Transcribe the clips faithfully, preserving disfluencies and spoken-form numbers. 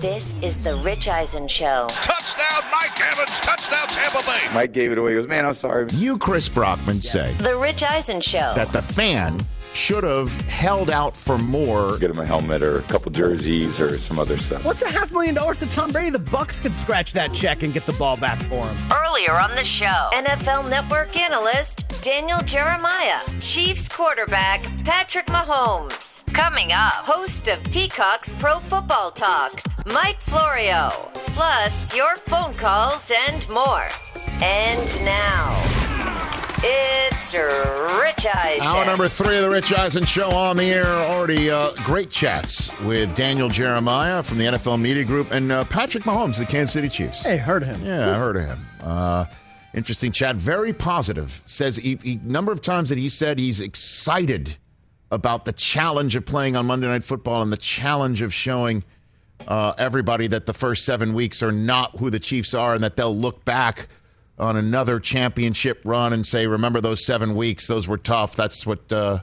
This is The Rich Eisen Show. Touchdown, Mike Evans. Touchdown, Tampa Bay. Mike gave it away. He goes, man, I'm sorry. You, Chris Brockman, yes. Say. The Rich Eisen Show. That the fan should have held out for more. Get him a helmet or a couple jerseys or some other stuff. What's a half million dollars to Tom Brady? The Bucs could scratch that check and get the ball back for him. Earlier on the show, N F L Network analyst Daniel Jeremiah, Chiefs quarterback Patrick Mahomes. Coming up, host of Peacock's Pro Football Talk, Mike Florio. Plus, your phone calls and more. And now, it's Rich Eisen. Hour number three of the Rich Eisen Show on the air. Already uh, great chats with Daniel Jeremiah from the N F L Media Group and uh, Patrick Mahomes, the Kansas City Chiefs. Hey, heard of him. Yeah, I heard of him. Uh, interesting chat. Very positive. Says he, he number of times that he said he's excited about the challenge of playing on Monday Night Football and the challenge of showing uh, everybody that the first seven weeks are not who the Chiefs are and that they'll look back on another championship run and say, remember those seven weeks, those were tough. That's what uh,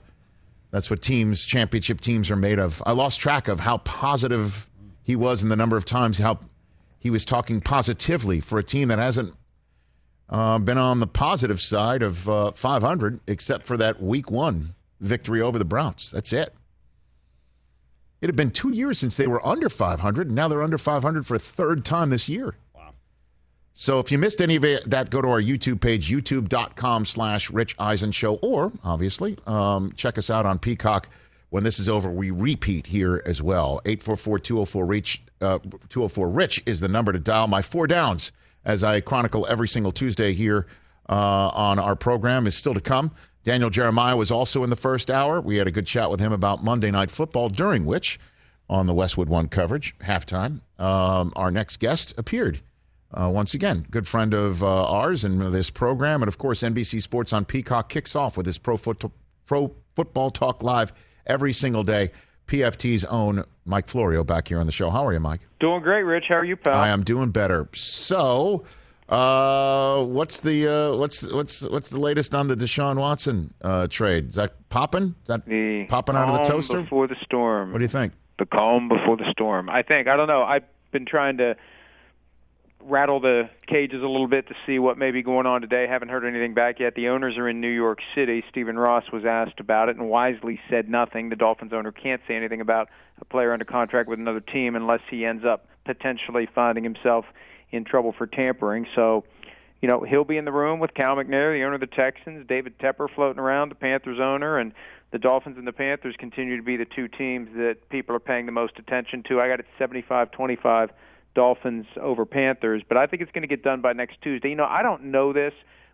that's what teams, championship teams are made of. I lost track of how positive he was and the number of times how he was talking positively for a team that hasn't uh, been on the positive side of uh, five hundred except for that week one victory over the Browns. That's it. It had been two years since they were under five hundred, and now they're under five hundred for a third time this year. So if you missed any of that, go to our YouTube page, youtube.com slash Rich Eisen Show, or obviously um, check us out on Peacock. When this is over, we repeat here as well. eight four four, two oh four, R I C H, uh, two oh four, R I C H is the number to dial. My four downs, as I chronicle every single Tuesday here uh, on our program, is still to come. Daniel Jeremiah was also in the first hour. We had a good chat with him about Monday Night Football, during which, on the Westwood One coverage, halftime, um, our next guest appeared. Uh, once again, good friend of uh, ours and this program. And, of course, N B C Sports on Peacock kicks off with his Pro, foot- Pro Football Talk Live every single day. P F T's own Mike Florio back here on the show. How are you, Mike? Doing great, Rich. How are you, pal? I am doing better. So uh, what's the uh, what's what's what's the latest on the Deshaun Watson uh, trade? Is that popping? Is that the popping out of the toaster? Before the storm. What do you think? The calm before the storm. I think. I don't know. I've been trying to rattle the cages a little bit to see what may be going on today. Haven't heard anything back yet. The owners are in New York City. Stephen Ross was asked about it and wisely said nothing. The Dolphins owner can't say anything about a player under contract with another team unless he ends up potentially finding himself in trouble for tampering. So, you know, he'll be in the room with Cal McNair, the owner of the Texans, David Tepper floating around, the Panthers owner, and the Dolphins and the Panthers continue to be the two teams that people are paying the most attention to. I got it seventy-five twenty-five. Dolphins over Panthers, but I think it's going to get done by next Tuesday. You know, I don't know this,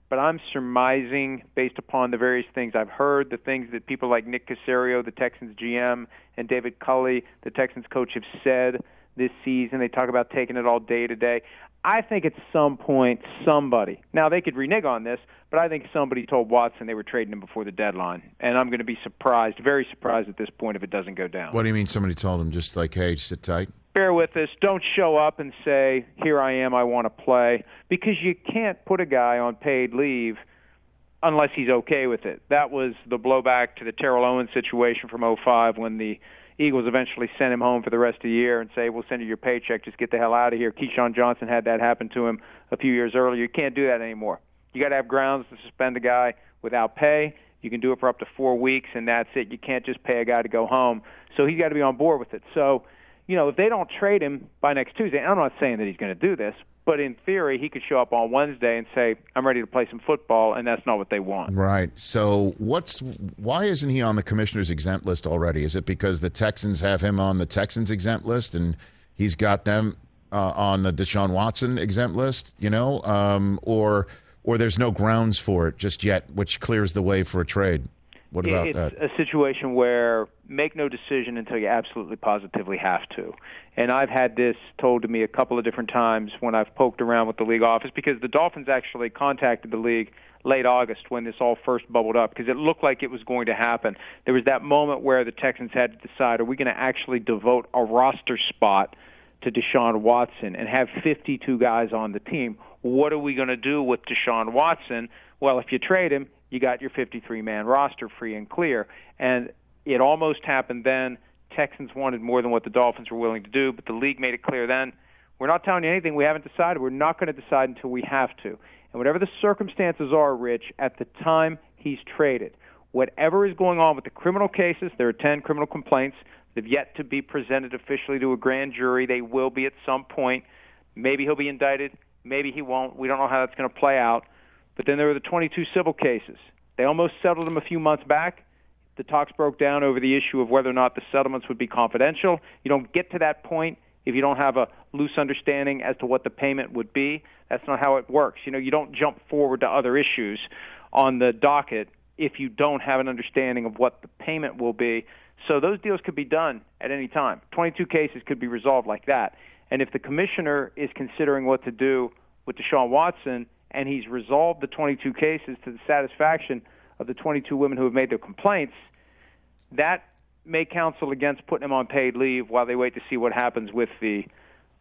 but I'm surmising based upon the various things I've heard, the things that people like Nick Caserio, the Texans G M, and David Culley, the Texans coach, have said this season. They talk about taking it all day to day. I think at some point somebody, now they could renege on this, but I think somebody told Watson they were trading him before the deadline, and I'm going to be surprised, very surprised at this point if it doesn't go down. What do you mean somebody told him? Just like, hey, sit tight? Bear with us. Don't show up and say, here I am, I want to play, because you can't put a guy on paid leave unless he's okay with it. That was the blowback to the Terrell Owens situation from oh five when the Eagles eventually sent him home for the rest of the year and say, we'll send you your paycheck, just get the hell out of here. Keyshawn Johnson had that happen to him a few years earlier. You can't do that anymore. You got to have grounds to suspend a guy without pay. You can do it for up to four weeks, and that's it. You can't just pay a guy to go home. So he's got to be on board with it. So you know, if they don't trade him by next Tuesday, and I'm not saying that he's going to do this, but in theory, he could show up on Wednesday and say, I'm ready to play some football, and that's not what they want. Right. So what's why isn't he on the commissioner's exempt list already? Is it because the Texans have him on the Texans exempt list, and he's got them uh, on the Deshaun Watson exempt list, you know, um, or or there's no grounds for it just yet, which clears the way for a trade? What about it's that? It's a situation where make no decision until you absolutely positively have to. And I've had this told to me a couple of different times when I've poked around with the league office, because the Dolphins actually contacted the league late August when this all first bubbled up, because it looked like it was going to happen. There was that moment where the Texans had to decide, are we going to actually devote a roster spot to Deshaun Watson and have fifty-two guys on the team? What are we going to do with Deshaun Watson? Well, if you trade him, you got your fifty-three man roster free and clear. And it almost happened then. Texans wanted more than what the Dolphins were willing to do, but the league made it clear then, we're not telling you anything. We haven't decided. We're not going to decide until we have to. And whatever the circumstances are, Rich, at the time he's traded, whatever is going on with the criminal cases, there are ten criminal complaints. They've yet to be presented officially to a grand jury. They will be at some point. Maybe he'll be indicted. Maybe he won't. We don't know how that's going to play out. But then there were the twenty-two civil cases. They almost settled them a few months back. The talks broke down over the issue of whether or not the settlements would be confidential. You don't get to that point if you don't have a loose understanding as to what the payment would be. That's not how it works. You know, you don't jump forward to other issues on the docket if you don't have an understanding of what the payment will be. So those deals could be done at any time. twenty-two cases could be resolved like that. And if the commissioner is considering what to do with Deshaun Watson, and he's resolved the twenty-two cases to the satisfaction of the twenty-two women who have made their complaints, that may counsel against putting him on paid leave while they wait to see what happens with the,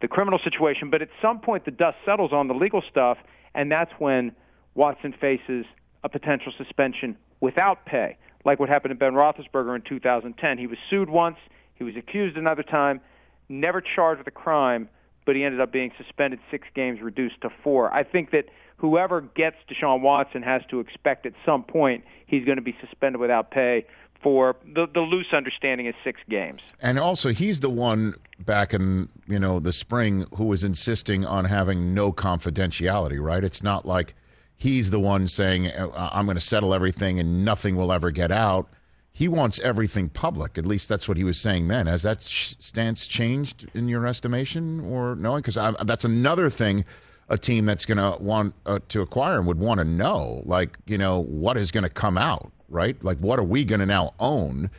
the criminal situation. But at some point, the dust settles on the legal stuff, and that's when Watson faces a potential suspension without pay, like what happened to Ben Roethlisberger in two thousand ten. He was sued once. He was accused another time, never charged with a crime, but he ended up being suspended six games, reduced to four. I think that whoever gets Deshaun Watson has to expect at some point he's going to be suspended without pay for the, the loose understanding is six games. And also, he's the one back in, you know, the spring who was insisting on having no confidentiality, right? It's not like he's the one saying, I'm going to settle everything and nothing will ever get out. He wants everything public. At least that's what he was saying then. Has that stance changed in your estimation or knowing? Because that's another thing a team that's going to want uh, to acquire and would want to know, like, you know, what is going to come out, right? Like, what are we going to now own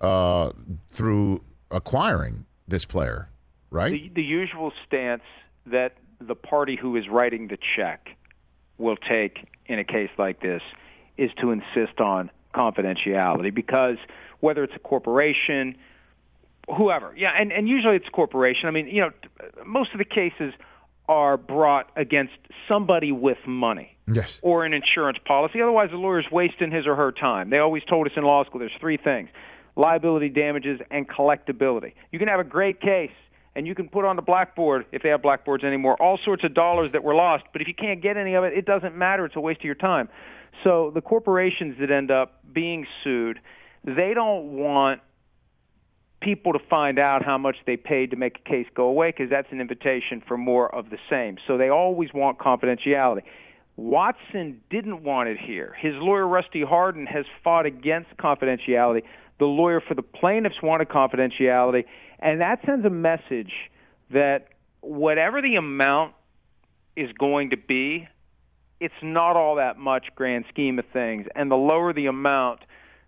uh, through acquiring this player, right? The, the usual stance that the party who is writing the check will take in a case like this is to insist on confidentiality, because whether it's a corporation, whoever, yeah, and, and usually it's a corporation. I mean, you know, most of the cases are brought against somebody with money, yes, or an insurance policy. Otherwise, the lawyer's wasting his or her time. They always told us in law school there's three things: liability, damages, and collectability. You can have a great case, and you can put on the blackboard, if they have blackboards anymore, all sorts of dollars that were lost, but if you can't get any of it, it doesn't matter. It's a waste of your time. So the corporations that end up being sued, they don't want people to find out how much they paid to make a case go away, because that's an invitation for more of the same. So they always want confidentiality. Watson didn't want it here. His lawyer, Rusty Hardin, has fought against confidentiality. The lawyer for the plaintiffs wanted confidentiality, and that sends a message that whatever the amount is going to be, it's not all that much grand scheme of things, and the lower the amount,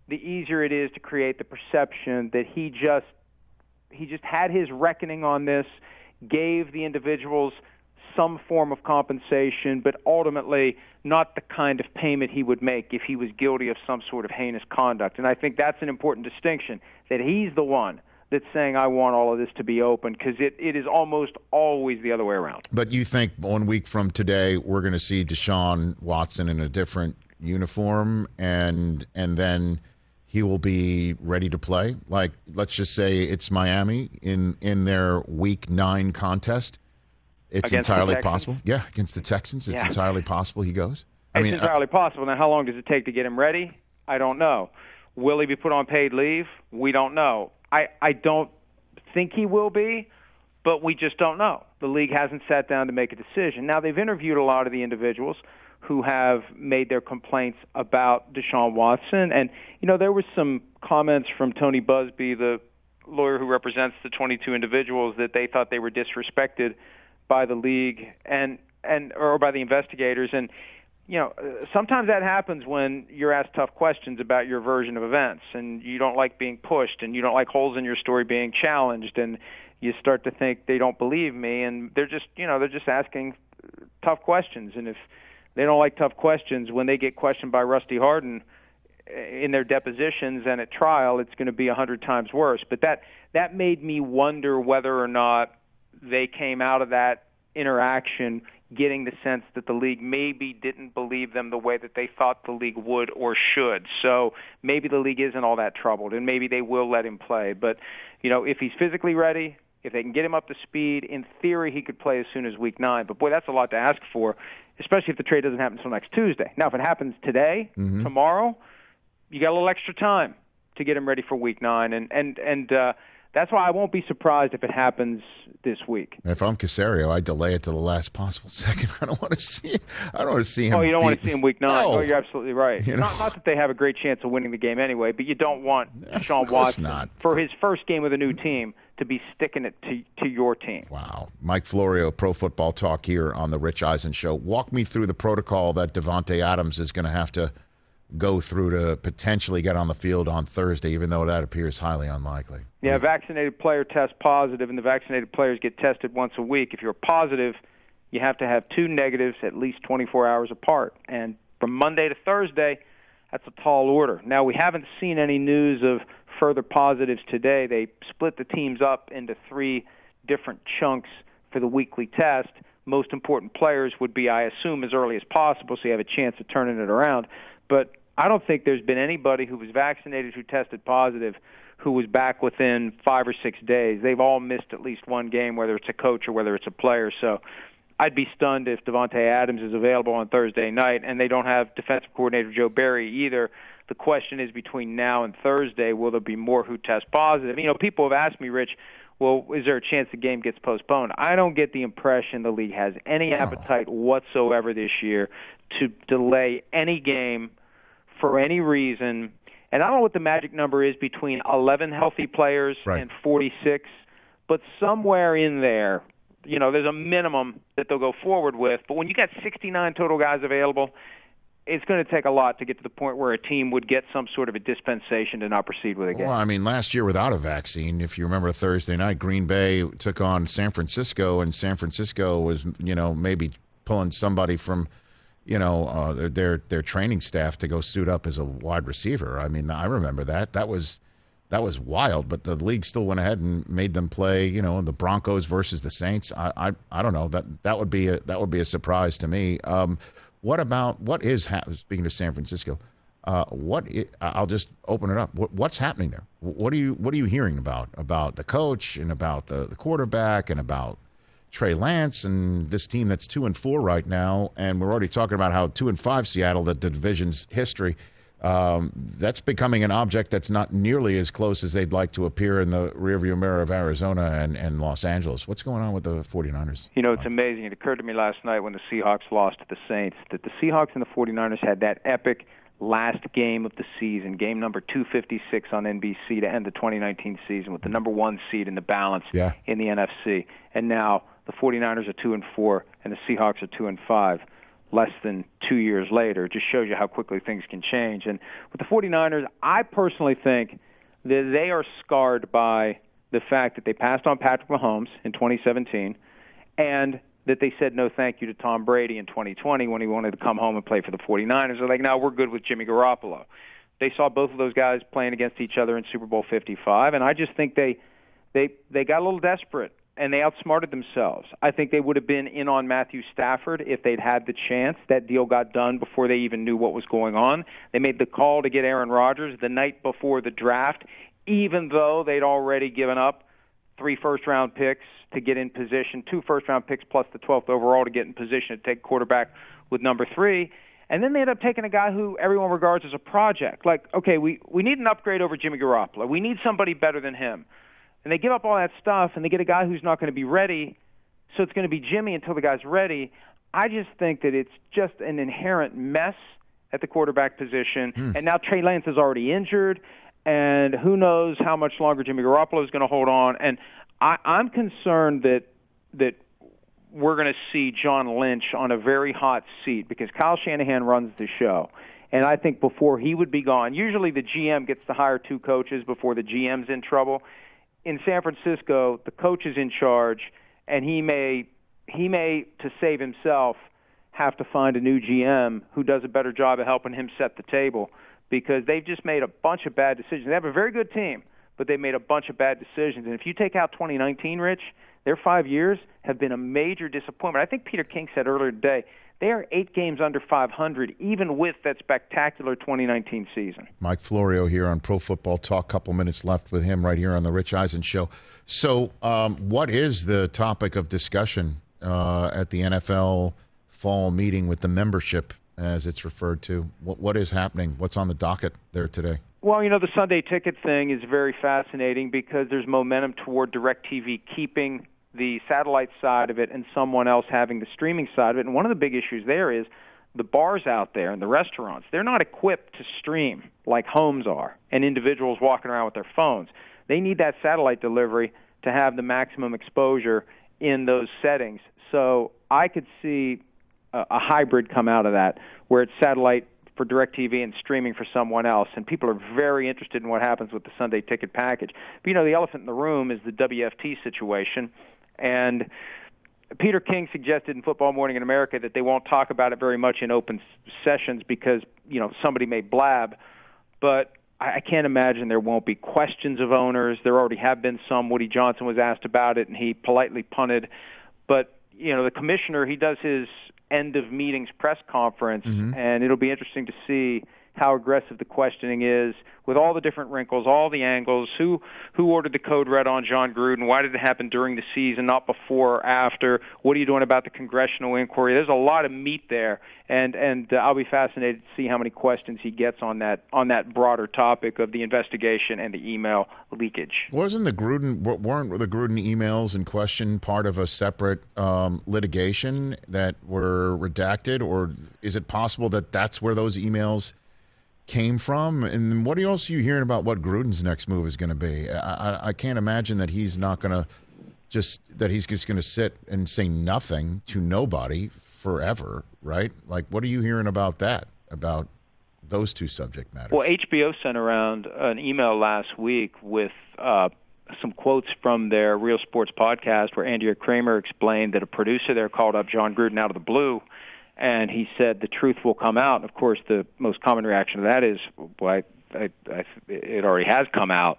the easier it is to create the perception that he just he just had his reckoning on this, gave the individuals some form of compensation, but ultimately not the kind of payment he would make if he was guilty of some sort of heinous conduct. And I think that's an important distinction, that he's the one that's saying, I want all of this to be open, because it, it is almost always the other way around. But you think one week from today we're going to see Deshaun Watson in a different uniform, and and then he will be ready to play? Like, let's just say it's Miami in, in their week nine contest. It's against entirely possible. Yeah, against the Texans. It's yeah. entirely possible he goes. I it's mean, entirely uh, possible. Now, how long does it take to get him ready? I don't know. Will he be put on paid leave? We don't know. I, I don't think he will be, but we just don't know. The league hasn't sat down to make a decision. Now, they've interviewed a lot of the individuals who have made their complaints about Deshaun Watson. And, you know, there was some comments from Tony Busby, the lawyer who represents the twenty-two individuals, that they thought they were disrespected by the league and, and or by the investigators. And, you know, sometimes that happens when you're asked tough questions about your version of events and you don't like being pushed and you don't like holes in your story being challenged, and you start to think they don't believe me, and they're just, you know, they're just asking tough questions. And if they don't like tough questions, when they get questioned by Rusty Hardin in their depositions and at trial, it's going to be a hundred times worse. But that that made me wonder whether or not they came out of that interaction getting the sense that the league maybe didn't believe them the way that they thought the league would or should. So maybe the league isn't all that troubled, and maybe they will let him play. But, you know, if he's physically ready, if they can get him up to speed, in theory he could play as soon as week nine. But, boy, that's a lot to ask for, especially if the trade doesn't happen until next Tuesday. Now, if it happens today, mm-hmm. tomorrow, you got a little extra time to get him ready for week nine. And, and, and uh, that's why I won't be surprised if it happens this week. If I'm Caserio, I delay it to the last possible second. I don't want to see it. I don't want to see him. Oh, you don't beat. want to see him week nine. No. Oh, you're absolutely right. You know? not, not that they have a great chance of winning the game anyway, but you don't want Deshaun Watson not. for his first game with a new team to be sticking it to, to your team. Wow. Mike Florio, Pro Football Talk here on The Rich Eisen Show. Walk me through the protocol that Devontae Adams is going to have to go through to potentially get on the field on Thursday, even though that appears highly unlikely. Yeah, yeah. Vaccinated player test positive, and the vaccinated players get tested once a week. If you're positive, you have to have two negatives at least twenty-four hours apart. And from Monday to Thursday, that's a tall order. Now, we haven't seen any news of further positives today. They split the teams up into three different chunks for the weekly test. Most important players would be, I assume, as early as possible, so you have a chance of turning it around. But I don't think there's been anybody who was vaccinated who tested positive who was back within five or six days. They've all missed at least one game, whether it's a coach or whether it's a player. So I'd be stunned if Devontae Adams is available on Thursday night, and they don't have defensive coordinator Joe Barry either. The question is, between now and Thursday, will there be more who test positive? You know, people have asked me, Rich, well, is there a chance the game gets postponed? I don't get the impression the league has any appetite whatsoever this year to delay any game for any reason. And I don't know what the magic number is between eleven healthy players right. and forty-six, but somewhere in there, you know, there's a minimum that they'll go forward with. But when you got sixty-nine total guys available, it's going to take a lot to get to the point where a team would get some sort of a dispensation to not proceed with a game. Well, I mean, last year without a vaccine, if you remember Thursday night, Green Bay took on San Francisco, and San Francisco was, you know, maybe pulling somebody from, you know, uh, their, their their training staff to go suit up as a wide receiver. I mean, I remember that. That was that was wild, but the league still went ahead and made them play, you know, the Broncos versus the Saints. I I, I don't know. That that would be a, that would be a surprise to me. Um, What about, what is, ha- speaking of San Francisco, uh, what, I- I'll just open it up. What, what's happening there? What are you, what are you hearing about, about the coach and about the, the quarterback and about Trey Lance and this team that's two and four right now? And we're already talking about how two and five Seattle, that the division's history, um, that's becoming an object that's not nearly as close as they'd like to appear in the rearview mirror of Arizona and, and Los Angeles. What's going on with the 49ers? You know, it's amazing. It occurred to me last night when the Seahawks lost to the Saints that the Seahawks and the 49ers had that epic last game of the season, game number two fifty-six on N B C to end the twenty nineteen season with the number one seed in the balance yeah. in the N F C. And now the 49ers are two and four and the Seahawks are two and five. Less than two years later. It just shows you how quickly things can change. And with the 49ers, I personally think that they are scarred by the fact that they passed on Patrick Mahomes in twenty seventeen and that they said no thank you to Tom Brady in twenty twenty when he wanted to come home and play for the 49ers. They're like, no, we're good with Jimmy Garoppolo. They saw both of those guys playing against each other in Super Bowl fifty-five, and I just think they they they got a little desperate. And they outsmarted themselves. I think they would have been in on Matthew Stafford if they'd had the chance. That deal got done before they even knew what was going on. They made the call to get Aaron Rodgers the night before the draft, even though they'd already given up three first-round picks to get in position, two first-round picks plus the twelfth overall to get in position to take quarterback with number three. And then they end up taking a guy who everyone regards as a project. Like, okay, we, we need an upgrade over Jimmy Garoppolo. We need somebody better than him. And they give up all that stuff, and they get a guy who's not going to be ready, so it's going to be Jimmy until the guy's ready. I just think that it's just an inherent mess at the quarterback position. Mm. And now Trey Lance is already injured, and who knows how much longer Jimmy Garoppolo is going to hold on. And I, I'm concerned that that we're going to see John Lynch on a very hot seat because Kyle Shanahan runs the show. And I think before he would be gone, usually the G M gets to hire two coaches before the G M's in trouble. In San Francisco, the coach is in charge, and he may, he may, to save himself, have to find a new G M who does a better job of helping him set the table because they've just made a bunch of bad decisions. They have a very good team, but they made a bunch of bad decisions. And if you take out twenty nineteen, Rich, their five years have been a major disappointment. I think Peter King said earlier today, they are eight games under five hundred, even with that spectacular twenty nineteen season. Mike Florio here on Pro Football Talk. Couple minutes left with him right here on The Rich Eisen Show. So um, what is the topic of discussion uh, at the N F L fall meeting with the membership, as it's referred to? What, what is happening? What's on the docket there today? Well, you know, the Sunday ticket thing is very fascinating because there's momentum toward DirecTV keeping the satellite side of it and someone else having the streaming side of it. And one of the big issues there is the bars out there and the restaurants. They're not equipped to stream like homes are and individuals walking around with their phones. They need that satellite delivery to have the maximum exposure in those settings. So I could see a, a hybrid come out of that where it's satellite for DirecTV and streaming for someone else, and people are very interested in what happens with the Sunday ticket package. But, you know, the elephant in the room is the W F T situation, and Peter King suggested in Football Morning in America that they won't talk about it very much in open sessions because, you know, somebody may blab, but I can't imagine there won't be questions of owners. There already have been some. Woody Johnson was asked about it, and he politely punted. But, you know, the commissioner, he does his end of meetings press conference, mm-hmm. and it'll be interesting to see how aggressive the questioning is with all the different wrinkles, all the angles, who who ordered the code red on John Gruden, why did it happen during the season, not before or after, what are you doing about the congressional inquiry? There's a lot of meat there, and and uh, I'll be fascinated to see how many questions he gets on that on that broader topic of the investigation and the email leakage. Wasn't the Gruden, weren't the Gruden emails in question part of a separate um, litigation that were redacted, or is it possible that that's where those emails came from? And what else are you hearing about what Gruden's next move is going to be? I, I can't imagine that he's not going to just that he's just going to sit and say nothing to nobody forever, right? Like, what are you hearing about that? About those two subject matters? Well, H B O sent around an email last week with uh, some quotes from their Real Sports podcast, where Andrea Kramer explained that a producer there called up John Gruden out of the blue. And he said the truth will come out. Of course, the most common reaction to that is, well, I, I, I, it already has come out.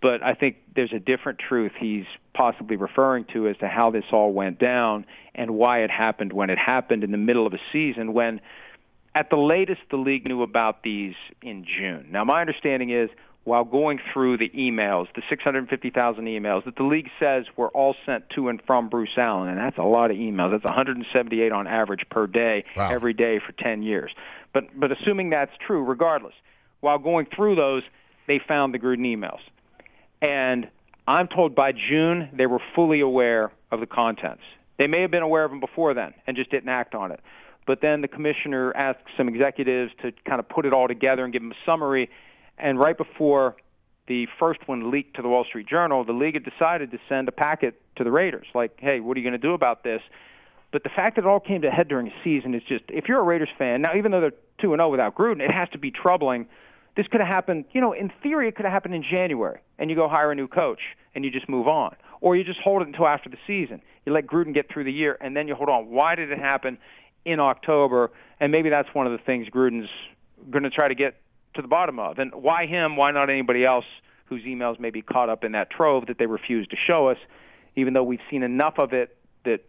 But I think there's a different truth he's possibly referring to as to how this all went down and why it happened when it happened in the middle of a season when, at the latest, the league knew about these in June. Now, my understanding is, while going through the emails, the six hundred fifty thousand emails that the league says were all sent to and from Bruce Allen, and that's a lot of emails. That's one hundred seventy-eight on average per day, wow. every day for ten years. But but assuming that's true, regardless, while going through those, they found the Gruden emails. And I'm told by June they were fully aware of the contents. They may have been aware of them before then and just didn't act on it. But then the commissioner asked some executives to kind of put it all together and give them a summary. And right before the first one leaked to the Wall Street Journal, the league had decided to send a packet to the Raiders, like, hey, what are you going to do about this? But the fact that it all came to a head during a season is just, if you're a Raiders fan, now even though they're two and oh without Gruden, it has to be troubling. This could have happened, you know, in theory it could have happened in January, and you go hire a new coach, and you just move on. Or you just hold it until after the season. You let Gruden get through the year, and then you hold on. Why did it happen in October? And maybe that's one of the things Gruden's going to try to get to the bottom of. And why him? Why not anybody else whose emails may be caught up in that trove that they refuse to show us, even though we've seen enough of it that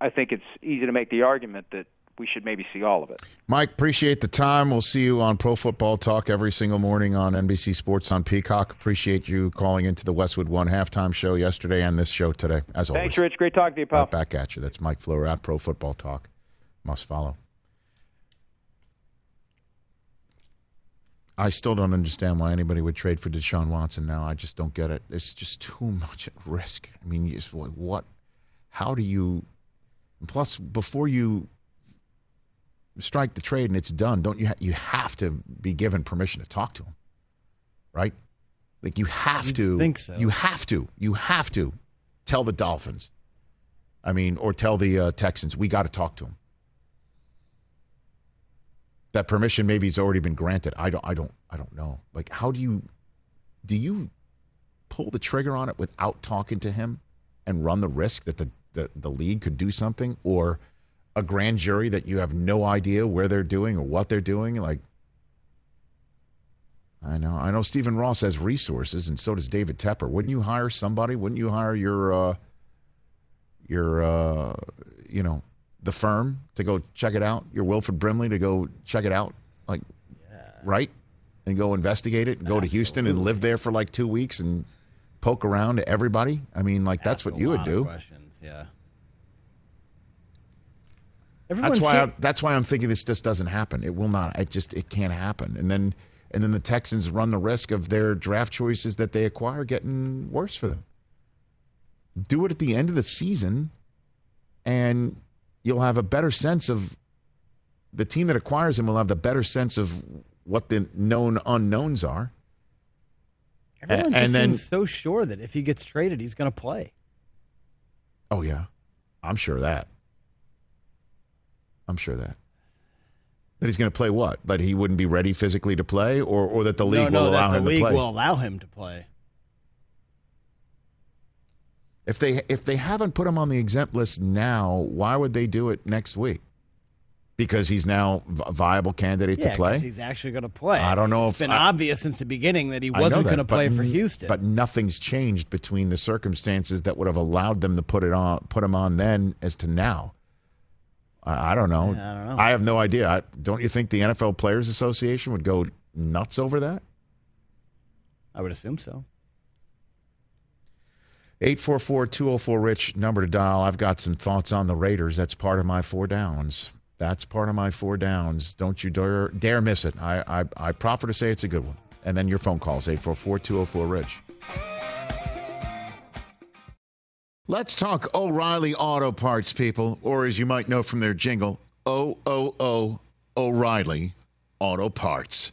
I think it's easy to make the argument that we should maybe see all of it. Mike, appreciate the time. We'll see you on Pro Football Talk every single morning on N B C Sports on Peacock. Appreciate you calling into the Westwood One halftime show yesterday and this show today, as always. Thanks, Rich. Great talking to you, pal. Right back at you. That's Mike Florio at Pro Football Talk. Must follow. I still don't understand why anybody would trade for Deshaun Watson now. I just don't get it. It's just too much at risk. I mean, just what? How do you? And plus, before you strike the trade and it's done, don't you? Ha- you have to be given permission to talk to him, right? Like you have You'd to. Think so. You have to. You have to tell the Dolphins. I mean, or tell the uh, Texans, we got to talk to him. That permission maybe has already been granted. I don't I don't I don't know. Like how do you do you pull the trigger on it without talking to him and run the risk that the, the, the league could do something or a grand jury that you have no idea where they're doing or what they're doing? Like I know. I know Stephen Ross has resources and so does David Tepper. Wouldn't you hire somebody? Wouldn't you hire your uh, your uh, you know the firm to go check it out, your Wilford Brimley to go check it out, like, yeah. right? And go investigate it and go Absolutely. to Houston and live there for like two weeks and poke around to everybody. I mean, like, that's Ask what you would do. Questions, yeah. Everyone's that's why, saying- I, that's why I'm thinking this just doesn't happen. It will not. It just, it can't happen. And then, and then the Texans run the risk of their draft choices that they acquire getting worse for them. Do it at the end of the season and you'll have a better sense of the team that acquires him will have the better sense of what the known unknowns are. Everyone just and then, seems so sure that if he gets traded, he's going to play. Oh, yeah. I'm sure of that. I'm sure of that. That he's going to play what? That he wouldn't be ready physically to play or, or that the league no, no, will allow him to play? No, the league will allow him to play. If they if they haven't put him on the exempt list now, why would they do it next week? Because he's now a viable candidate yeah, to play? Yeah, because he's actually going to play. I don't know it's if... It's been I, obvious since the beginning that he wasn't going to play for Houston. But nothing's changed between the circumstances that would have allowed them to put it on, put him on then as to now. I, I don't know. Yeah, I don't know. I have no idea. I, don't you think the N F L Players Association would go nuts over that? I would assume so. eight four four, two oh four, R I C H, number to dial. I've got some thoughts on the Raiders. That's part of my four downs. That's part of my four downs. Don't you dare dare miss it. I I, I proffer to say it's a good one. And then your phone calls, eight four four, two oh four, R I C H. Let's talk O'Reilly Auto Parts, people, or as you might know from their jingle, O O O O'Reilly Auto Parts.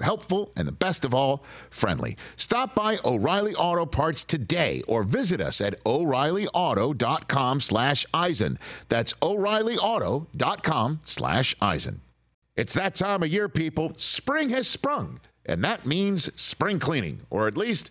helpful, and the best of all, friendly. Stop by O'Reilly Auto Parts today or visit us at O'Reilly Auto dot com slash Eisen. That's O'Reilly Auto dot com slash Eisen. It's that time of year, people. Spring has sprung, and that means spring cleaning, or at least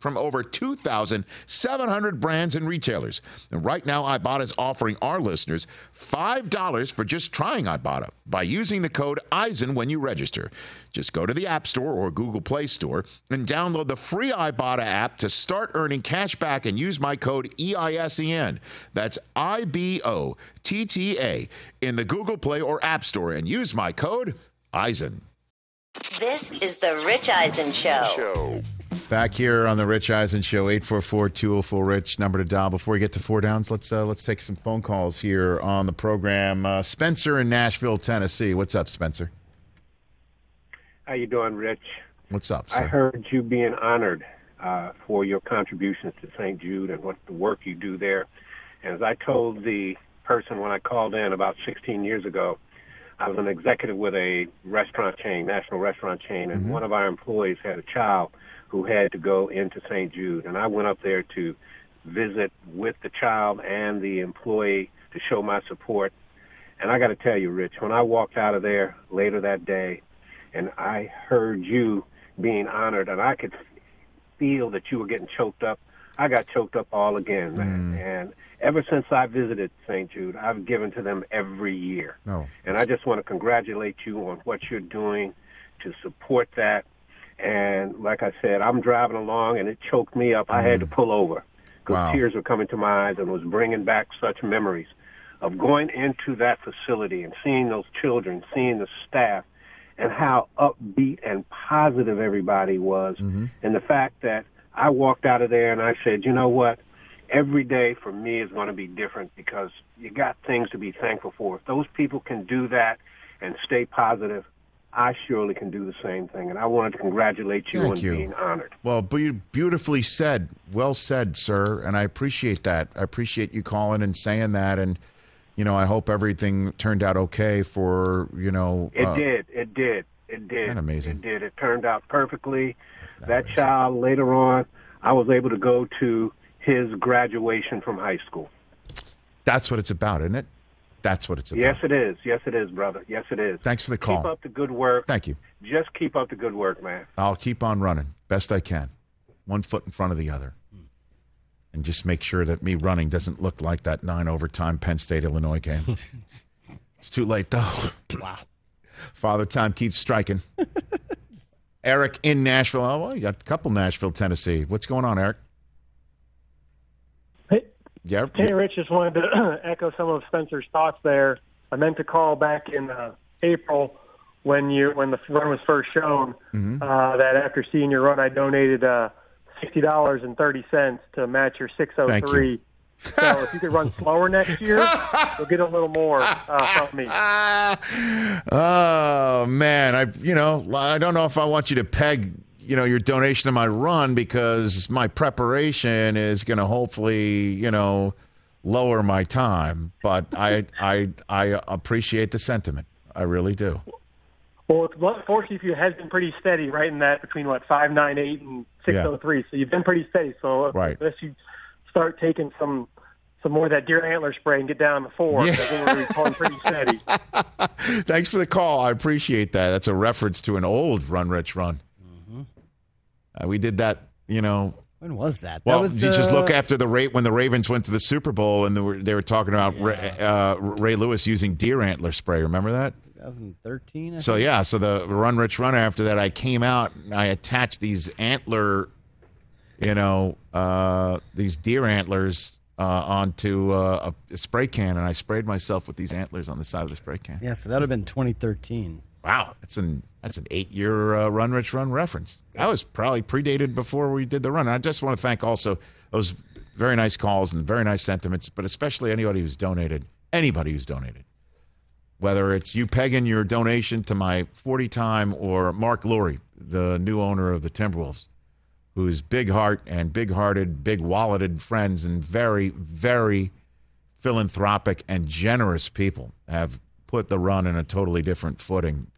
from over two thousand seven hundred brands and retailers. And right now, Ibotta is offering our listeners five dollars for just trying Ibotta by using the code Eisen when you register. Just go to the App Store or Google Play Store and download the free Ibotta app to start earning cash back and use my code E I S E N. That's I B O T T A in the Google Play or App Store and use my code Eisen. This is The Rich Eisen Show. Show. Back here on the Rich Eisen Show, eight four four, two oh four, R I C H, number to dial. Before we get to four downs, let's uh, let's take some phone calls here on the program. Uh, Spencer in Nashville, Tennessee. What's up, Spencer? How you doing, Rich? What's up, sir? I heard you being honored uh, for your contributions to Saint Jude and what the work you do there. And as I told the person when I called in about sixteen years ago, I was an executive with a restaurant chain, national restaurant chain, and mm-hmm. one of our employees had a child who had to go into Saint Jude. And I went up there to visit with the child and the employee to show my support. And I got to tell you, Rich, when I walked out of there later that day and I heard you being honored and I could feel that you were getting choked up, I got choked up all again, man. Mm. And ever since I visited Saint Jude, I've given to them every year. Oh. And I just want to congratulate you on what you're doing to support that. And like I said, I'm driving along, and it choked me up. Mm. I had to pull over because wow. tears were coming to my eyes and was bringing back such memories of going into that facility and seeing those children, seeing the staff, and how upbeat and positive everybody was, mm-hmm. and the fact that I walked out of there and I said, you know what, every day for me is going to be different because you got things to be thankful for. If those people can do that and stay positive, I surely can do the same thing. And I wanted to congratulate you Thank on you. being honored. Well, beautifully said. Well said, sir. And I appreciate that. I appreciate you calling and saying that. And, you know, I hope everything turned out okay for, you know. It uh, did. It did. It did. Isn't that amazing? It did. It turned out perfectly. That child, later on, I was able to go to his graduation from high school. That's what it's about, isn't it? That's what it's about. Yes, it is. Yes, it is, brother. Yes, it is. Thanks for the call. Keep up the good work. Thank you. Just keep up the good work, man. I'll keep on running best I can, one foot in front of the other. And just make sure that me running doesn't look like that nine-overtime Penn State-Illinois game. It's too late, though. Wow. Father Time keeps striking. Eric in Nashville. Oh, well, you got a couple Nashville, Tennessee. What's going on, Eric? Hey, yeah. Hey, Rich, just wanted to echo some of Spencer's thoughts there. I meant to call back in uh, April when you when the run was first shown mm-hmm. uh, that after seeing your run, I donated uh, sixty dollars and thirty cents to match your six oh three. So if you could run slower next year, you'll get a little more uh, from me. Oh man, I you know I don't know if I want you to peg you know your donation to my run because my preparation is going to hopefully you know lower my time. But I I I appreciate the sentiment. I really do. Well, fortunately, for you, it has been pretty steady, right in that between what five ninety-eight and six oh three. Yeah. So you've been pretty steady. So right. unless you start taking some some more of that deer antler spray and get down to four. Yeah. We're going to be calling pretty steady. Thanks for the call. I appreciate that. That's a reference to an old Run Rich Run. Mm-hmm. Uh, we did that, you know. When was that? Well, that was you the... just look after the rate when the Ravens went to the Super Bowl and they were, they were talking about yeah. Ray, uh, Ray Lewis using deer antler spray. Remember that? twenty thirteen. I so, think. yeah. So the Run Rich Run after that, I came out and I attached these antler you know, uh, these deer antlers uh, onto uh, a spray can, and I sprayed myself with these antlers on the side of the spray can. Yeah, so that would have been twenty thirteen. Wow, that's an that's an eight-year uh, Run Rich Run reference. That was probably predated before we did the run. And I just want to thank also those very nice calls and very nice sentiments, but especially anybody who's donated, anybody who's donated, whether it's you pegging your donation to my forty-time or Mark Lurie, the new owner of the Timberwolves, whose big heart and big-hearted, big-walleted friends and very, very philanthropic and generous people have put the run in a totally different footing,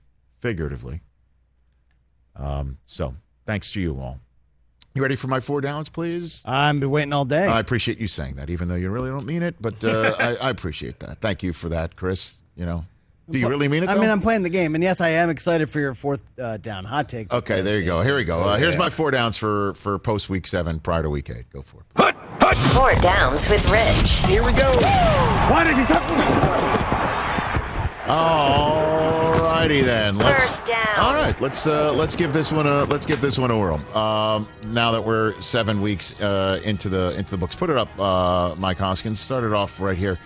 figuratively. Um, so thanks to you all. You ready for my four downs, please? I've been waiting all day. I appreciate you saying that, even though you really don't mean it, but uh, I, I appreciate that. Thank you for that, Chris. You know. Do you really mean it, though? I mean, I'm playing the game, and yes, I am excited for your fourth uh, down hot take. Okay, there you game. go. Here we go. Uh, here's my four downs for, for post-week seven prior to week eight. Go for it. Hut, hut. Four downs with Rich. Here we go. Why did you stop me? All righty, then. Let's, First down. All right, let's, uh, let's, give this one a, let's give this one a whirl. Um, now that we're seven weeks uh, into, the, into the books. Put it up, uh, Mike Hoskins. Start it off right here.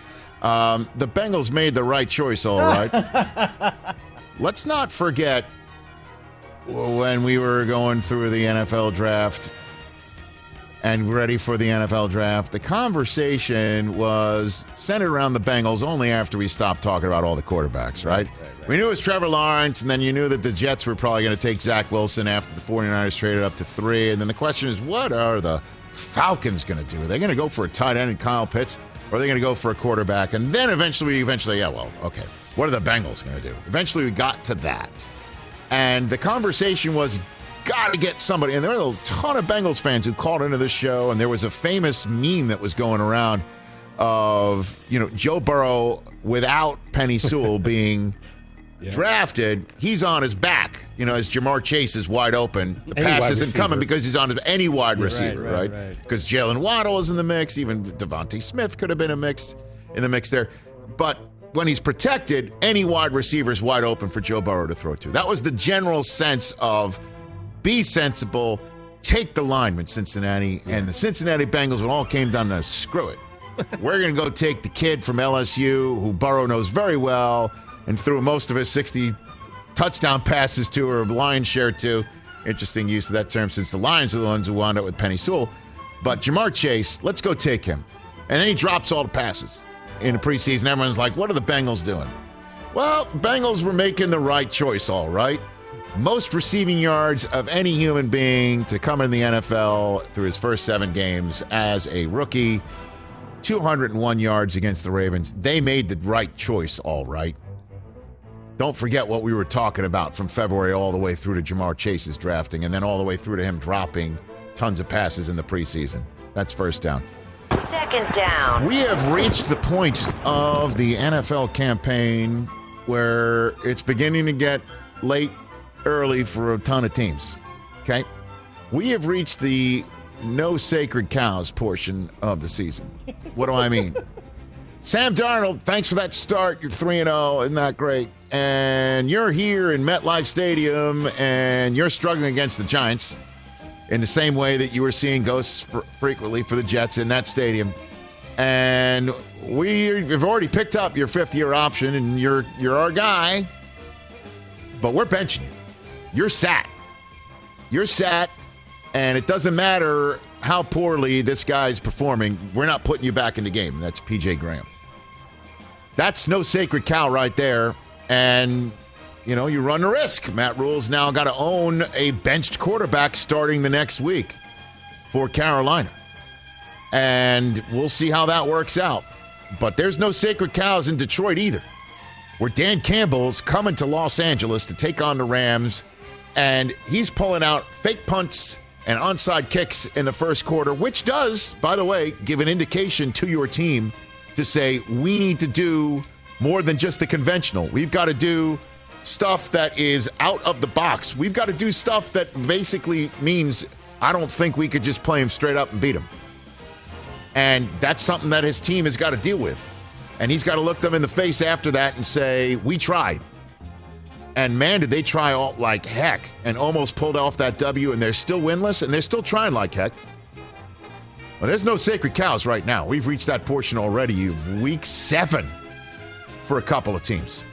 Um, the Bengals made the right choice, all right. Let's not forget when we were going through the N F L draft and ready for the N F L draft, the conversation was centered around the Bengals only after we stopped talking about all the quarterbacks, right? Right, right, right. We knew it was Trevor Lawrence, and then you knew that the Jets were probably going to take Zach Wilson after the 49ers traded up to three. And then the question is, what are the Falcons going to do? Are they going to go for a tight end and Kyle Pitts, or are they going to go for a quarterback? And then eventually, eventually, yeah, well, okay, what are the Bengals going to do? Eventually, we got to that. And the conversation was, got to get somebody. And there were a ton of Bengals fans who called into this show, and there was a famous meme that was going around of, you know, Joe Burrow without Penei Sewell being yeah. drafted. He's on his back, you know, as Ja'Marr Chase is wide open. The any pass isn't receiver. Coming because he's on his, any wide yeah, receiver, right? Because right, right. Jalen Waddle is in the mix. Even Devontae Smith could have been a mix in the mix there. But when he's protected, any wide receiver is wide open for Joe Burrow to throw to. That was the general sense of be sensible, take the lineman, Cincinnati. Yeah. And the Cincinnati Bengals, when all came down to screw it, we're going to go take the kid from L S U who Burrow knows very well and threw most of his sixty touchdown passes to or Lions share to. Interesting use of that term since the Lions are the ones who wound up with Penei Sewell. But Ja'Marr Chase, let's go take him. And then he drops all the passes. In the preseason, everyone's like, what are the Bengals doing? Well, Bengals were making the right choice, all right. Most receiving yards of any human being to come in the N F L through his first seven games as a rookie, two hundred one yards against the Ravens. They made the right choice, all right. Don't forget what we were talking about from February all the way through to Ja'Marr Chase's drafting and then all the way through to him dropping tons of passes in the preseason. That's first down. Second down. We have reached the point of the N F L campaign where it's beginning to get late, early for a ton of teams. Okay? We have reached the no sacred cows portion of the season. What do I mean? Sam Darnold, thanks for that start. You're three and oh. Isn't that great? And you're here in MetLife Stadium, and you're struggling against the Giants. In the same way that you were seeing ghosts fr- frequently for the Jets in that stadium. And we've already picked up your fifth-year option, and you're you're our guy, but we're benching you. You're sat. You're sat, and it doesn't matter how poorly this guy's performing. We're not putting you back in the game. That's P J Graham. That's no sacred cow right there, and you know, you run the risk. Matt Rule's now got to own a benched quarterback starting the next week for Carolina. And we'll see how that works out. But there's no sacred cows in Detroit either, where Dan Campbell's coming to Los Angeles to take on the Rams, and he's pulling out fake punts and onside kicks in the first quarter, which does, by the way, give an indication to your team to say, we need to do more than just the conventional. We've got to do stuff that is out of the box. We've got to do stuff that basically means I don't think we could just play him straight up and beat him. And that's something that his team has got to deal with. And he's got to look them in the face after that and say, we tried. And man, did they try all like heck and almost pulled off that W, and they're still winless and they're still trying like heck. Well, there's no sacred cows right now. We've reached that portion already of week seven for a couple of teams.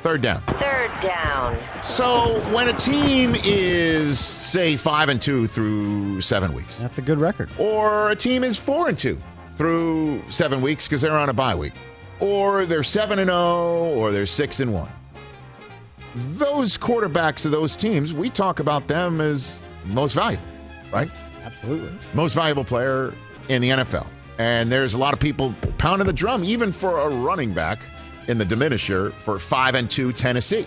Third down. Third down. So when a team is, say, five and two through seven weeks. That's a good record. Or a team is four and two through seven weeks because they're on a bye week. Or they're seven and oh, or they're six and one. Those quarterbacks of those teams, we talk about them as most valuable, right? Yes, absolutely. Most valuable player in the N F L. And there's a lot of people pounding the drum, even for a running back, in the diminisher for five and two Tennessee.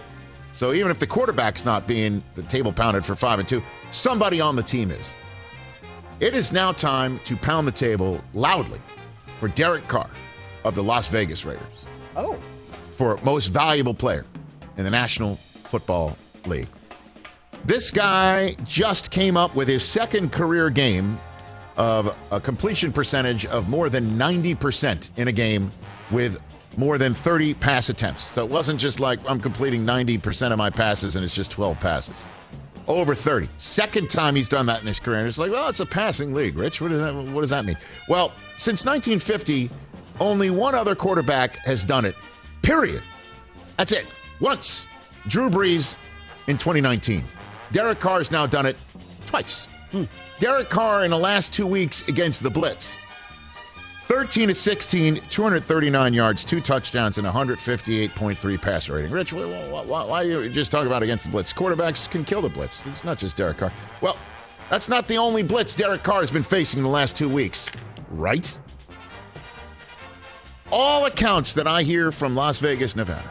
So even if the quarterback's not being the table pounded for five and two, somebody on the team is. It is now time to pound the table loudly for Derek Carr of the Las Vegas Raiders. Oh. For most valuable player in the National Football League. This guy just came up with his second career game of a completion percentage of more than ninety percent in a game with more than thirty pass attempts. So it wasn't just like I'm completing ninety percent of my passes and it's just twelve passes. Over thirty. Second time he's done that in his career. And it's like, well, it's a passing league, Rich. What does that, what does that mean? Well, since nineteen fifty, only one other quarterback has done it, period. That's it. Once. Drew Brees in twenty nineteen. Derek Carr has now done it twice. Hmm. Derek Carr in the last two weeks against the Blitz. thirteen to sixteen, two hundred thirty-nine yards, two touchdowns, and one fifty-eight point three passer rating. Rich, why, why, why are you just talking about against the Blitz? Quarterbacks can kill the Blitz. It's not just Derek Carr. Well, that's not the only Blitz Derek Carr has been facing in the last two weeks, right? All accounts that I hear from Las Vegas, Nevada,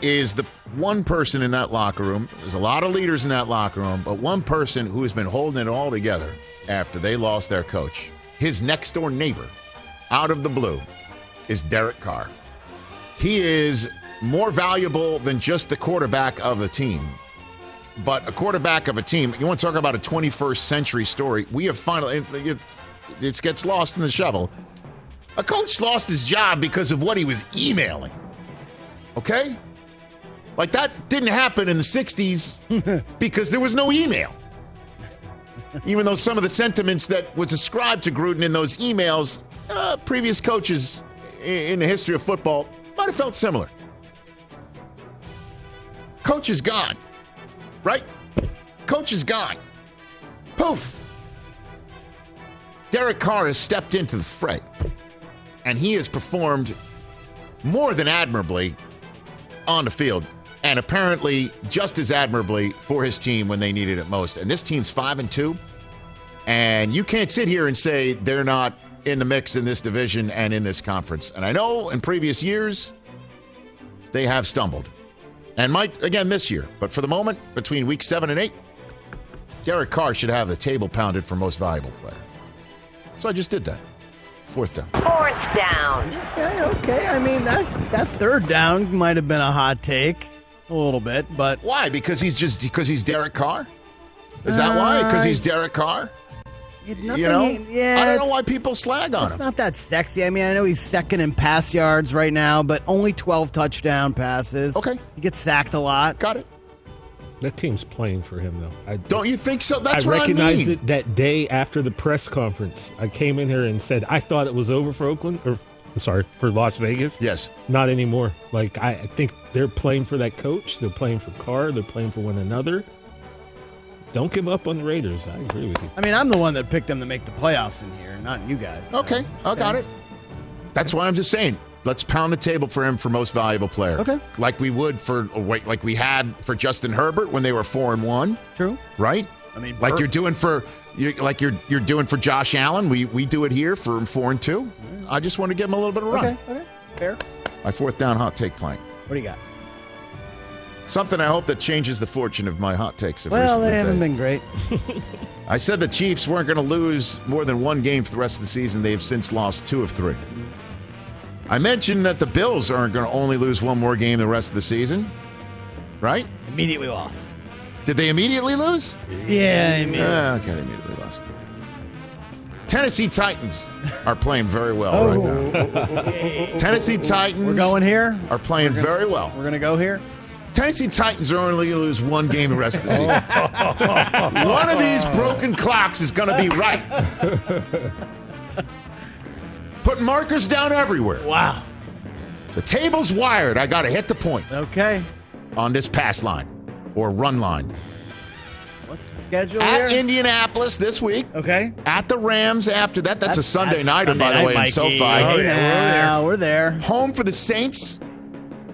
is the one person in that locker room. There's a lot of leaders in that locker room, but one person who has been holding it all together after they lost their coach, his next-door neighbor, out of the blue, is Derek Carr. He is more valuable than just the quarterback of a team. But a quarterback of a team, you want to talk about a twenty-first century story, we have finally, it gets lost in the shovel. A coach lost his job because of what he was emailing. Okay? Like, that didn't happen in the sixties because there was no email. Even though some of the sentiments that was ascribed to Gruden in those emails, uh, previous coaches in the history of football might have felt similar. Coach is gone, right? Coach is gone. Poof. Derek Carr has stepped into the fray, and he has performed more than admirably on the field, and apparently just as admirably for his team when they needed it most. And this team's five and two, and you can't sit here and say they're not in the mix in this division and in this conference. And I know in previous years they have stumbled, and might again this year. But for the moment, between week seven and eight, Derek Carr should have the table pounded for most valuable player. So I just did that. Fourth down. Fourth down. Okay, okay. I mean, that, that third down might have been a hot take. A little bit, but why? Because he's just because he's Derek Carr. Is that uh, why? Because he's Derek Carr. Nothing, you know, yeah, I don't know why people slag on him. It's not that sexy. I mean, I know he's second in pass yards right now, but only twelve touchdown passes. Okay, he gets sacked a lot. Got it. That team's playing for him, though. I, don't you think so? That's I what I mean. I recognized it that day after the press conference. I came in here and said I thought it was over for Oakland. Or I'm sorry, for Las Vegas? Yes. Not anymore. Like, I think they're playing for that coach. They're playing for Carr. They're playing for one another. Don't give up on the Raiders. I agree with you. I mean, I'm the one that picked them to make the playoffs in here, not you guys. So. Okay. I got it. That's why I'm just saying, let's pound the table for him for most valuable player. Okay. Like we would for, like we had for Justin Herbert when they were four and one. True. Right? I mean, like Bert. you're doing for you're, like you're you're doing for Josh Allen. We we do it here for four and two. I just want to give him a little bit of a run. Okay, okay, fair. My fourth down hot take, Plank. What do you got? Something I hope that changes the fortune of my hot takes. Of well, they haven't day. been great. I said the Chiefs weren't going to lose more than one game for the rest of the season. They have since lost two of three. I mentioned that the Bills aren't going to only lose one more game the rest of the season, right? Immediately lost. Did they immediately lose? Yeah, immediately. Uh, okay, they immediately lost. Tennessee Titans are playing very well oh. right now. Tennessee Titans We're going here. are playing gonna, very well. We're going to go here. Tennessee Titans are only going to lose one game the rest of the season. One of these broken clocks is going to be right. Put markers down everywhere. Wow. The table's wired. I got to hit the point. Okay. On this pass line. Or run line. What's the schedule at here? Indianapolis this week. Okay. At the Rams after that. That's, that's a Sunday that's nighter, Sunday by night, the way, Mikey. in SoFi. Oh, hey, yeah, we're there. we're there. Home for the Saints.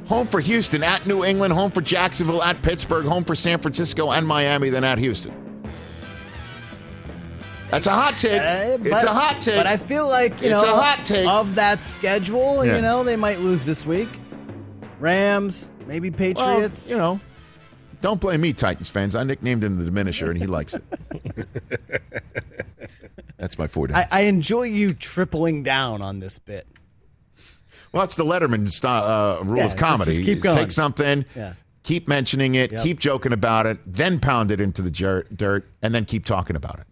Home for Houston. At New England. Home for Jacksonville. At Pittsburgh. Home for San Francisco and Miami. Then at Houston. That's a hot take. Uh, but, it's a hot take. But I feel like, you it's know, a hot take. of that schedule, yeah. you know, they might lose this week. Rams. Maybe Patriots. Well, you know. Don't blame me, Titans fans. I nicknamed him the Diminisher, and he likes it. That's my four down. I, I enjoy you tripling down on this bit. Well, it's the Letterman style, uh, rule yeah, of comedy. Just keep going. Take something, yeah. keep mentioning it, yep. keep joking about it, then pound it into the jer- dirt, and then keep talking about it.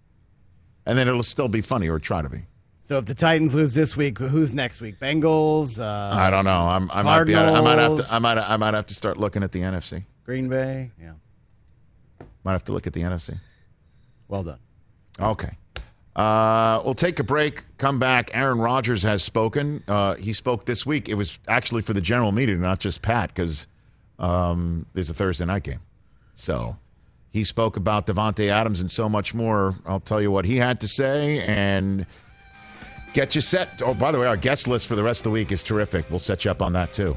And then it'll still be funny, or try to be. So if the Titans lose this week, who's next week? Bengals? Uh, I don't know. I'm, I, might be, I might have to. I might. I might have to start looking at the N F C. Green Bay, yeah. Might have to look at the N F C. Well done. Okay. Uh, we'll take a break, come back. Aaron Rodgers has spoken. Uh, he spoke this week. It was actually for the general meeting, not just Pat, because um, there's a Thursday night game. So He spoke about Devontae Adams and so much more. I'll tell you what he had to say and get you set. Oh, by the way, our guest list for the rest of the week is terrific. We'll set you up on that, too.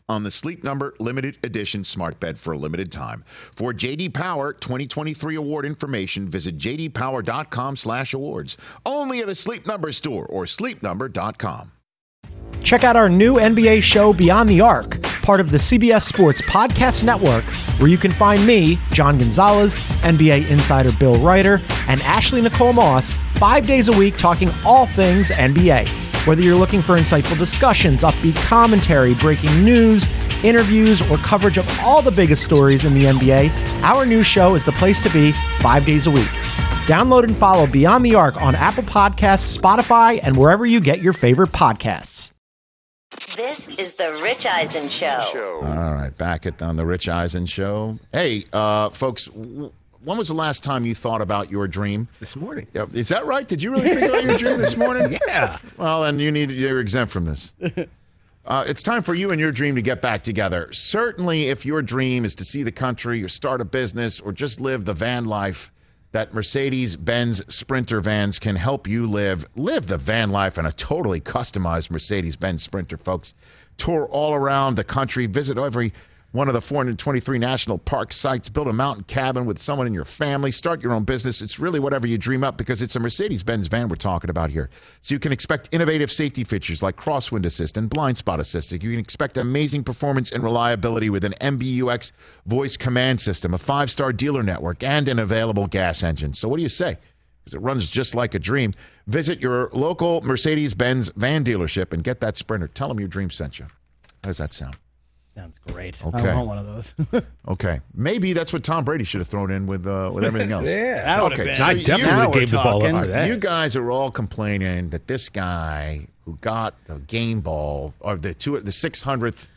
On the Sleep Number Limited Edition smart bed for a limited time. For J D. Power twenty twenty-three award information, visit j d power dot com slash awards. Only at a Sleep Number store or sleep number dot com. Check out our new N B A show, Beyond the Arc, part of the C B S Sports Podcast Network, where you can find me, John Gonzalez, N B A insider Bill Ryder, and Ashley Nicole Moss, five days a week talking all things N B A. Whether you're looking for insightful discussions, upbeat commentary, breaking news, interviews, or coverage of all the biggest stories in the N B A, our new show is the place to be five days a week. Download and follow Beyond the Arc on Apple Podcasts, Spotify, and wherever you get your favorite podcasts. This is The Rich Eisen Show. All right, back at on The Rich Eisen Show. Hey, uh, folks, when was the last time you thought about your dream? This morning. Is that right? Did you really think about your dream this morning? Yeah. Well, then you need, you're exempt from this. Uh, it's time for you and your dream to get back together. Certainly, if your dream is to see the country or start a business or just live the van life that Mercedes-Benz Sprinter vans can help you live, live the van life in a totally customized Mercedes-Benz Sprinter, folks. Tour all around the country. Visit every one of the four hundred twenty-three national park sites. Build a mountain cabin with someone in your family. Start your own business. It's really whatever you dream up because it's a Mercedes-Benz van we're talking about here. So you can expect innovative safety features like crosswind assist and blind spot assist. You can expect amazing performance and reliability with an M B U X voice command system, a five-star dealer network, and an available gas engine. So what do you say? Because it runs just like a dream. Visit your local Mercedes-Benz van dealership and get that Sprinter. Tell them your dream sent you. How does that sound? Sounds great. Okay. I want one of those. Okay. Maybe that's what Tom Brady should have thrown in with uh, with everything else. Yeah, that would have been. I definitely gave the ball up for that. You guys are all complaining that this guy who got the game ball or the two, the six hundredth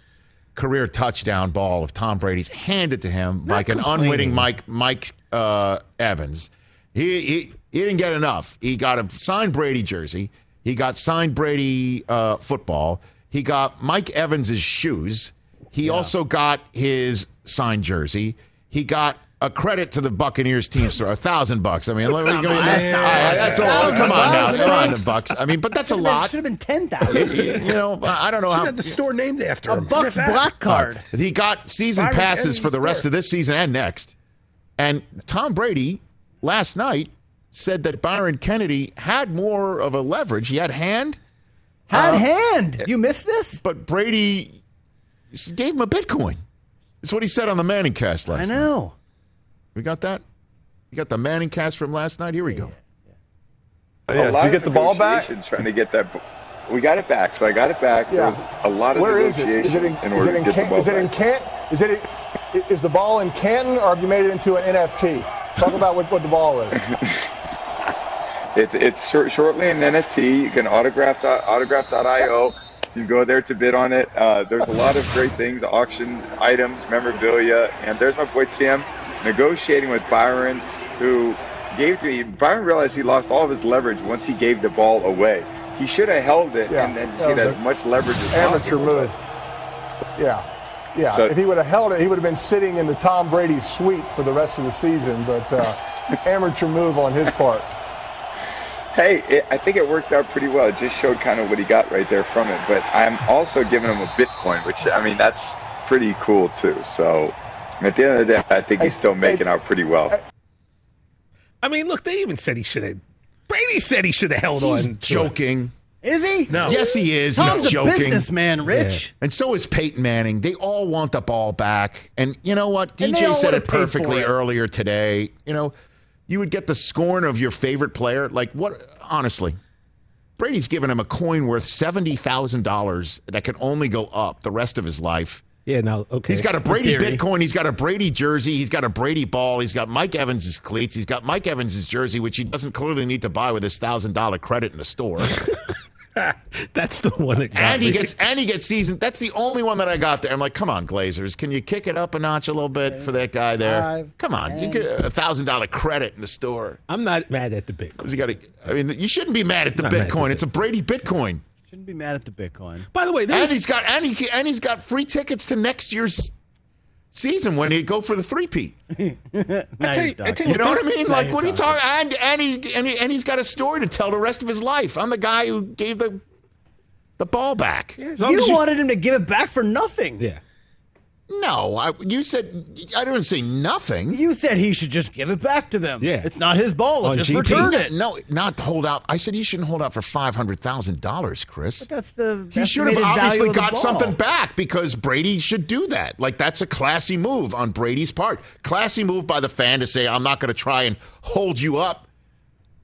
career touchdown ball of Tom Brady's handed to him like an unwitting Mike Mike uh, Evans. He, he he didn't get enough. He got a signed Brady jersey. He got signed Brady uh, football. He got Mike Evans' shoes. He yeah. also got his signed jersey. He got a credit to the Buccaneers team store, a thousand bucks. I mean, let me go. That's a lot. Come on now, a thousand bucks. I mean, but that's a lot. It should have been ten thousand. You know, I don't know how. Should have the store named after him. A Bucks Black Card. Uh, he got season passes for the rest of this season and next. And Tom Brady last night said that Byron Kennedy had more of a leverage. He had hand. Had uh, hand. You missed this. But Brady gave him a Bitcoin. That's what he said on the Manning cast last night. I know. Night. We got that? You got the Manning cast from last night? Here we yeah. go. Yeah. Yeah. A lot Did you get the ball back? Trying to get that b- we got it back, so I got it back. Yeah. There was a lot of Where negotiation is it? Is it in, in order to get the ball back. Is it in Canton? Is, it in, is the ball in Canton, or have you made it into an N F T? Talk about what, what the ball is. it's it's shortly an N F T. You can autograph, autograph dot io. You go there to bid on it. Uh, there's a lot of great things, auction items, memorabilia. And there's my boy Tim negotiating with Byron, who gave to me. Byron realized he lost all of his leverage once he gave the ball away. He should have held it yeah. and then just as much leverage as amateur possible. Amateur move. Yeah. Yeah. So, if he would have held it, he would have been sitting in the Tom Brady suite for the rest of the season. But uh, amateur move on his part. Hey, it, I think it worked out pretty well. It just showed kind of what he got right there from it. But I'm also giving him a Bitcoin, which, I mean, that's pretty cool, too. So at the end of the day, I think he's still making out pretty well. I mean, look, they even said he should have. Brady said he should have held he's on. He's joking. Is he? No. Yes, he is. Tom's He's joking. a businessman, Rich. Yeah. And so is Peyton Manning. They all want the ball back. And you know what? D J said it perfectly it. earlier today. You know, you would get the scorn of your favorite player. Like, what? Honestly, Brady's given him a coin worth seventy thousand dollars that can only go up the rest of his life. Yeah, no, okay. He's got a Brady Bitcoin. He's got a Brady jersey. He's got a Brady ball. He's got Mike Evans' cleats. He's got Mike Evans' jersey, which he doesn't clearly need to buy with his one thousand dollars credit in the store. That's the one that got and he me. gets and he gets seasoned. That's the only one that I got there. I'm like, come on, Glazers, can you kick it up a notch a little bit for that guy there? Five, come on, you get a thousand dollar credit in the store. I'm not mad at the Bitcoin. You got to. I mean, you shouldn't be mad at the Bitcoin. It's a Brady Bitcoin. Shouldn't be mad at the Bitcoin. By the way, and he's got and he and he's got free tickets to next year's season when he go for the three-peat. I tell you, I tell you, you know what I mean? Like, what are you talking? And and he, and he and he's got a story to tell the rest of his life. I'm the guy who gave the the ball back. Yeah, you, you wanted him to give it back for nothing. Yeah. No, I, you said I didn't say nothing. You said he should just give it back to them. Yeah, it's not his ball. On just G P. Return it. No, not hold out. I said he shouldn't hold out for five hundred thousand dollars, Chris. But that's the he should have obviously got something back because Brady should do that. Like that's a classy move on Brady's part. Classy move by the fan to say I'm not going to try and hold you up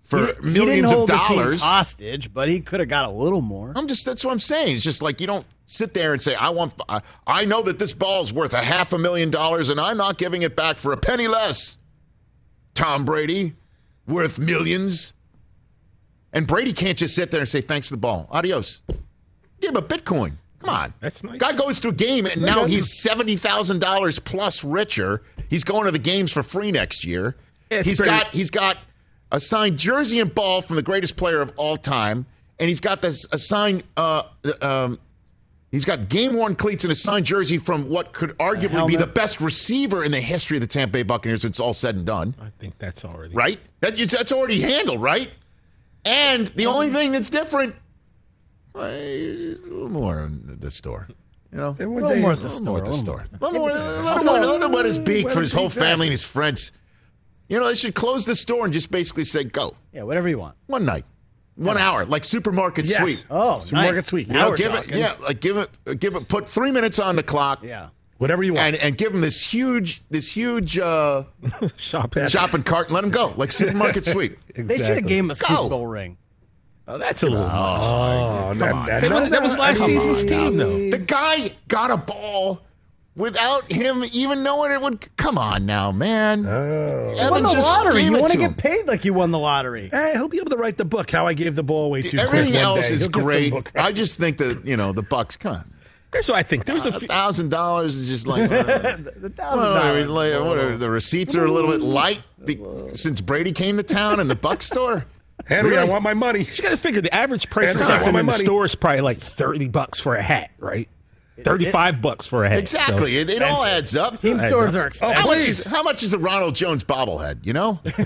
for he, millions he didn't hold of dollars the team's hostage, but he could have got a little more. I'm just that's what I'm saying. It's just like you don't. Sit there and say, I want. I, I know that this ball's worth a half a million dollars, and I'm not giving it back for a penny less. Tom Brady, worth millions. And Brady can't just sit there and say, thanks to the ball. Adios. Give him a Bitcoin. Come on. That's nice. Guy goes to a game, and now he's seventy thousand dollars plus richer. He's going to the games for free next year. It's he's pretty- got He's got a signed jersey and ball from the greatest player of all time, and he's got this a signed uh, um, He's got game-worn cleats and a signed jersey from what could arguably be the best receiver in the history of the Tampa Bay Buccaneers when it's all said and done. I think that's already... Right? That, that's already handled, right? And the only thing that's different... Well, a little more in the store. You know? A little more at the store. A little more at the store. A little more at his beak for his whole family and his friends. You know, they should close the store and just basically say, go. Yeah, whatever you want. One night. One hour, like supermarket yes. sweep. Oh, supermarket nice. sweep. You know, give it, yeah, like give it, give it. Put three minutes on the clock. Yeah, whatever you want, and, and give them this huge, this huge uh, shopping shopping cart, and let them go like supermarket sweep. Exactly. They should have gave him a Super Bowl ring. Oh, that's a little. Oh, come on. That, that, that, that was last season's team, though. The guy got a ball. Without him even knowing it would... Come on now, man. Oh. You won the lottery. You want to get paid like you won the lottery. Hey, he'll be able to write the book, How I Gave the Ball Away Too Quick. Everything else is great. I just think that, you know, the Bucks, come on. That's what I think. There's a one thousand dollars is just like... Uh, the one thousand dollars. Like, the receipts are a little bit light be, since Brady came to town in the Bucks store. Henry, really? I want my money. You got to figure the average price of something in the store is probably like thirty bucks for a hat, right? thirty-five bucks for a head. Exactly. So it, it all adds up. Team adds stores up. are expensive. Oh, how, much is, how much is the Ronald Jones bobblehead, you know? it's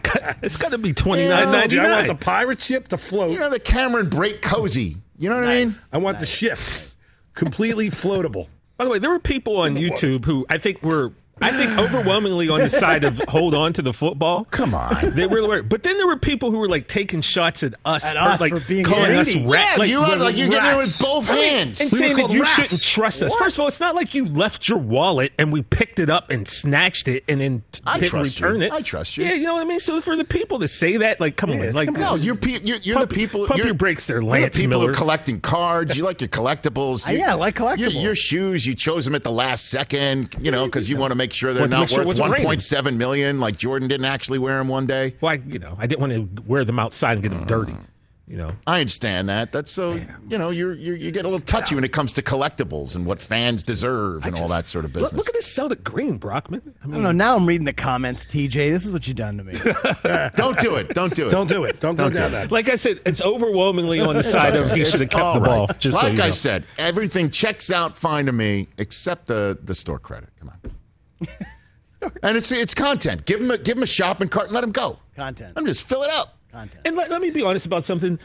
got, it's got to be twenty-nine ninety-nine. You know, I want the pirate ship to float. You know, the Cameron Brake cozy. You know what nice. I mean? I want nice. the ship. Nice. Completely floatable. By the way, there were people on YouTube who I think were... I think overwhelmingly on the side of hold on to the football. Come on. They really were. But then there were people who were like taking shots at us. At us like, for being calling us rats. Yeah, like, you are, like you're getting it with both hands. And we saying that you rats. shouldn't trust us. What? First of all, it's not like you left your wallet and we picked it up and snatched it and then t- didn't return you. it. I trust you. Yeah, you know what I mean? So for the people to say that, like, come yeah, on. Like, come no, on. You're, pe- you're, you're pump, the people. Pump you're, your brakes there, Lance Miller. You're the people who are collecting cards. You like your collectibles. Uh, yeah, I like collectibles. Your, your shoes, you chose them at the last second, you know, because you want to make sure they're not sure worth one point seven million dollars, like Jordan didn't actually wear them one day. Well, I, you know, I didn't want to wear them outside and get them dirty. You know, I understand that. That's so Damn. you know you you get a little touchy when it comes to collectibles and what fans deserve and just, all that sort of business. Look, look at this Celtic green, Brockman. I, mean, I don't know. Now I'm reading the comments, T J. This is what you done to me. Don't do it. Don't do it. Don't do it. Don't, don't do it. That. Like I said, it's overwhelmingly on the side of he should have kept the right. ball. Just like so you know. I said, everything checks out fine to me except the the store credit. Come on. And it's it's content. Give him a give him a shopping cart and let him go. Content. I'm just fill it up. Content. And let, let me be honest about something.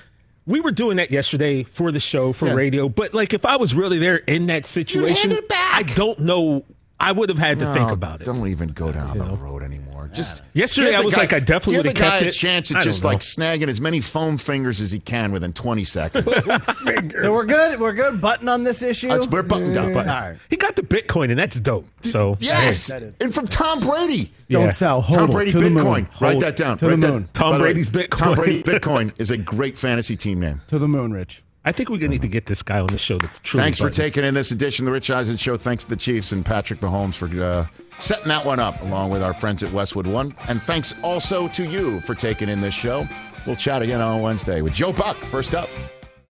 We were doing that yesterday for the show for yeah. radio, but like if I was really there in that situation, I don't know. I would have had to no, think about it. Don't even go down you the know? road anymore. Just yesterday, I was guy, like, I definitely would have kept it. A chance at just know. like snagging as many foam fingers as he can within twenty seconds. So we're good. We're good. Button on this issue. That's, we're buttoned up. Button. All right. He got the Bitcoin, and that's dope. So yes, hey. and from Tom Brady. Yeah. Don't sell. Hold Tom Brady's Bitcoin. Write that down. To Write the moon. That. Tom Brady's Bitcoin. Tom Brady's Bitcoin is a great fantasy team name. To the moon, Rich. I think we're going to need to get this guy on the show. Truly Thanks for taking in this edition of The Rich Eisen Show. Thanks to the Chiefs and Patrick Mahomes for uh, setting that one up, along with our friends at Westwood One. And thanks also to you for taking in this show. We'll chat again on Wednesday with Joe Buck, first up.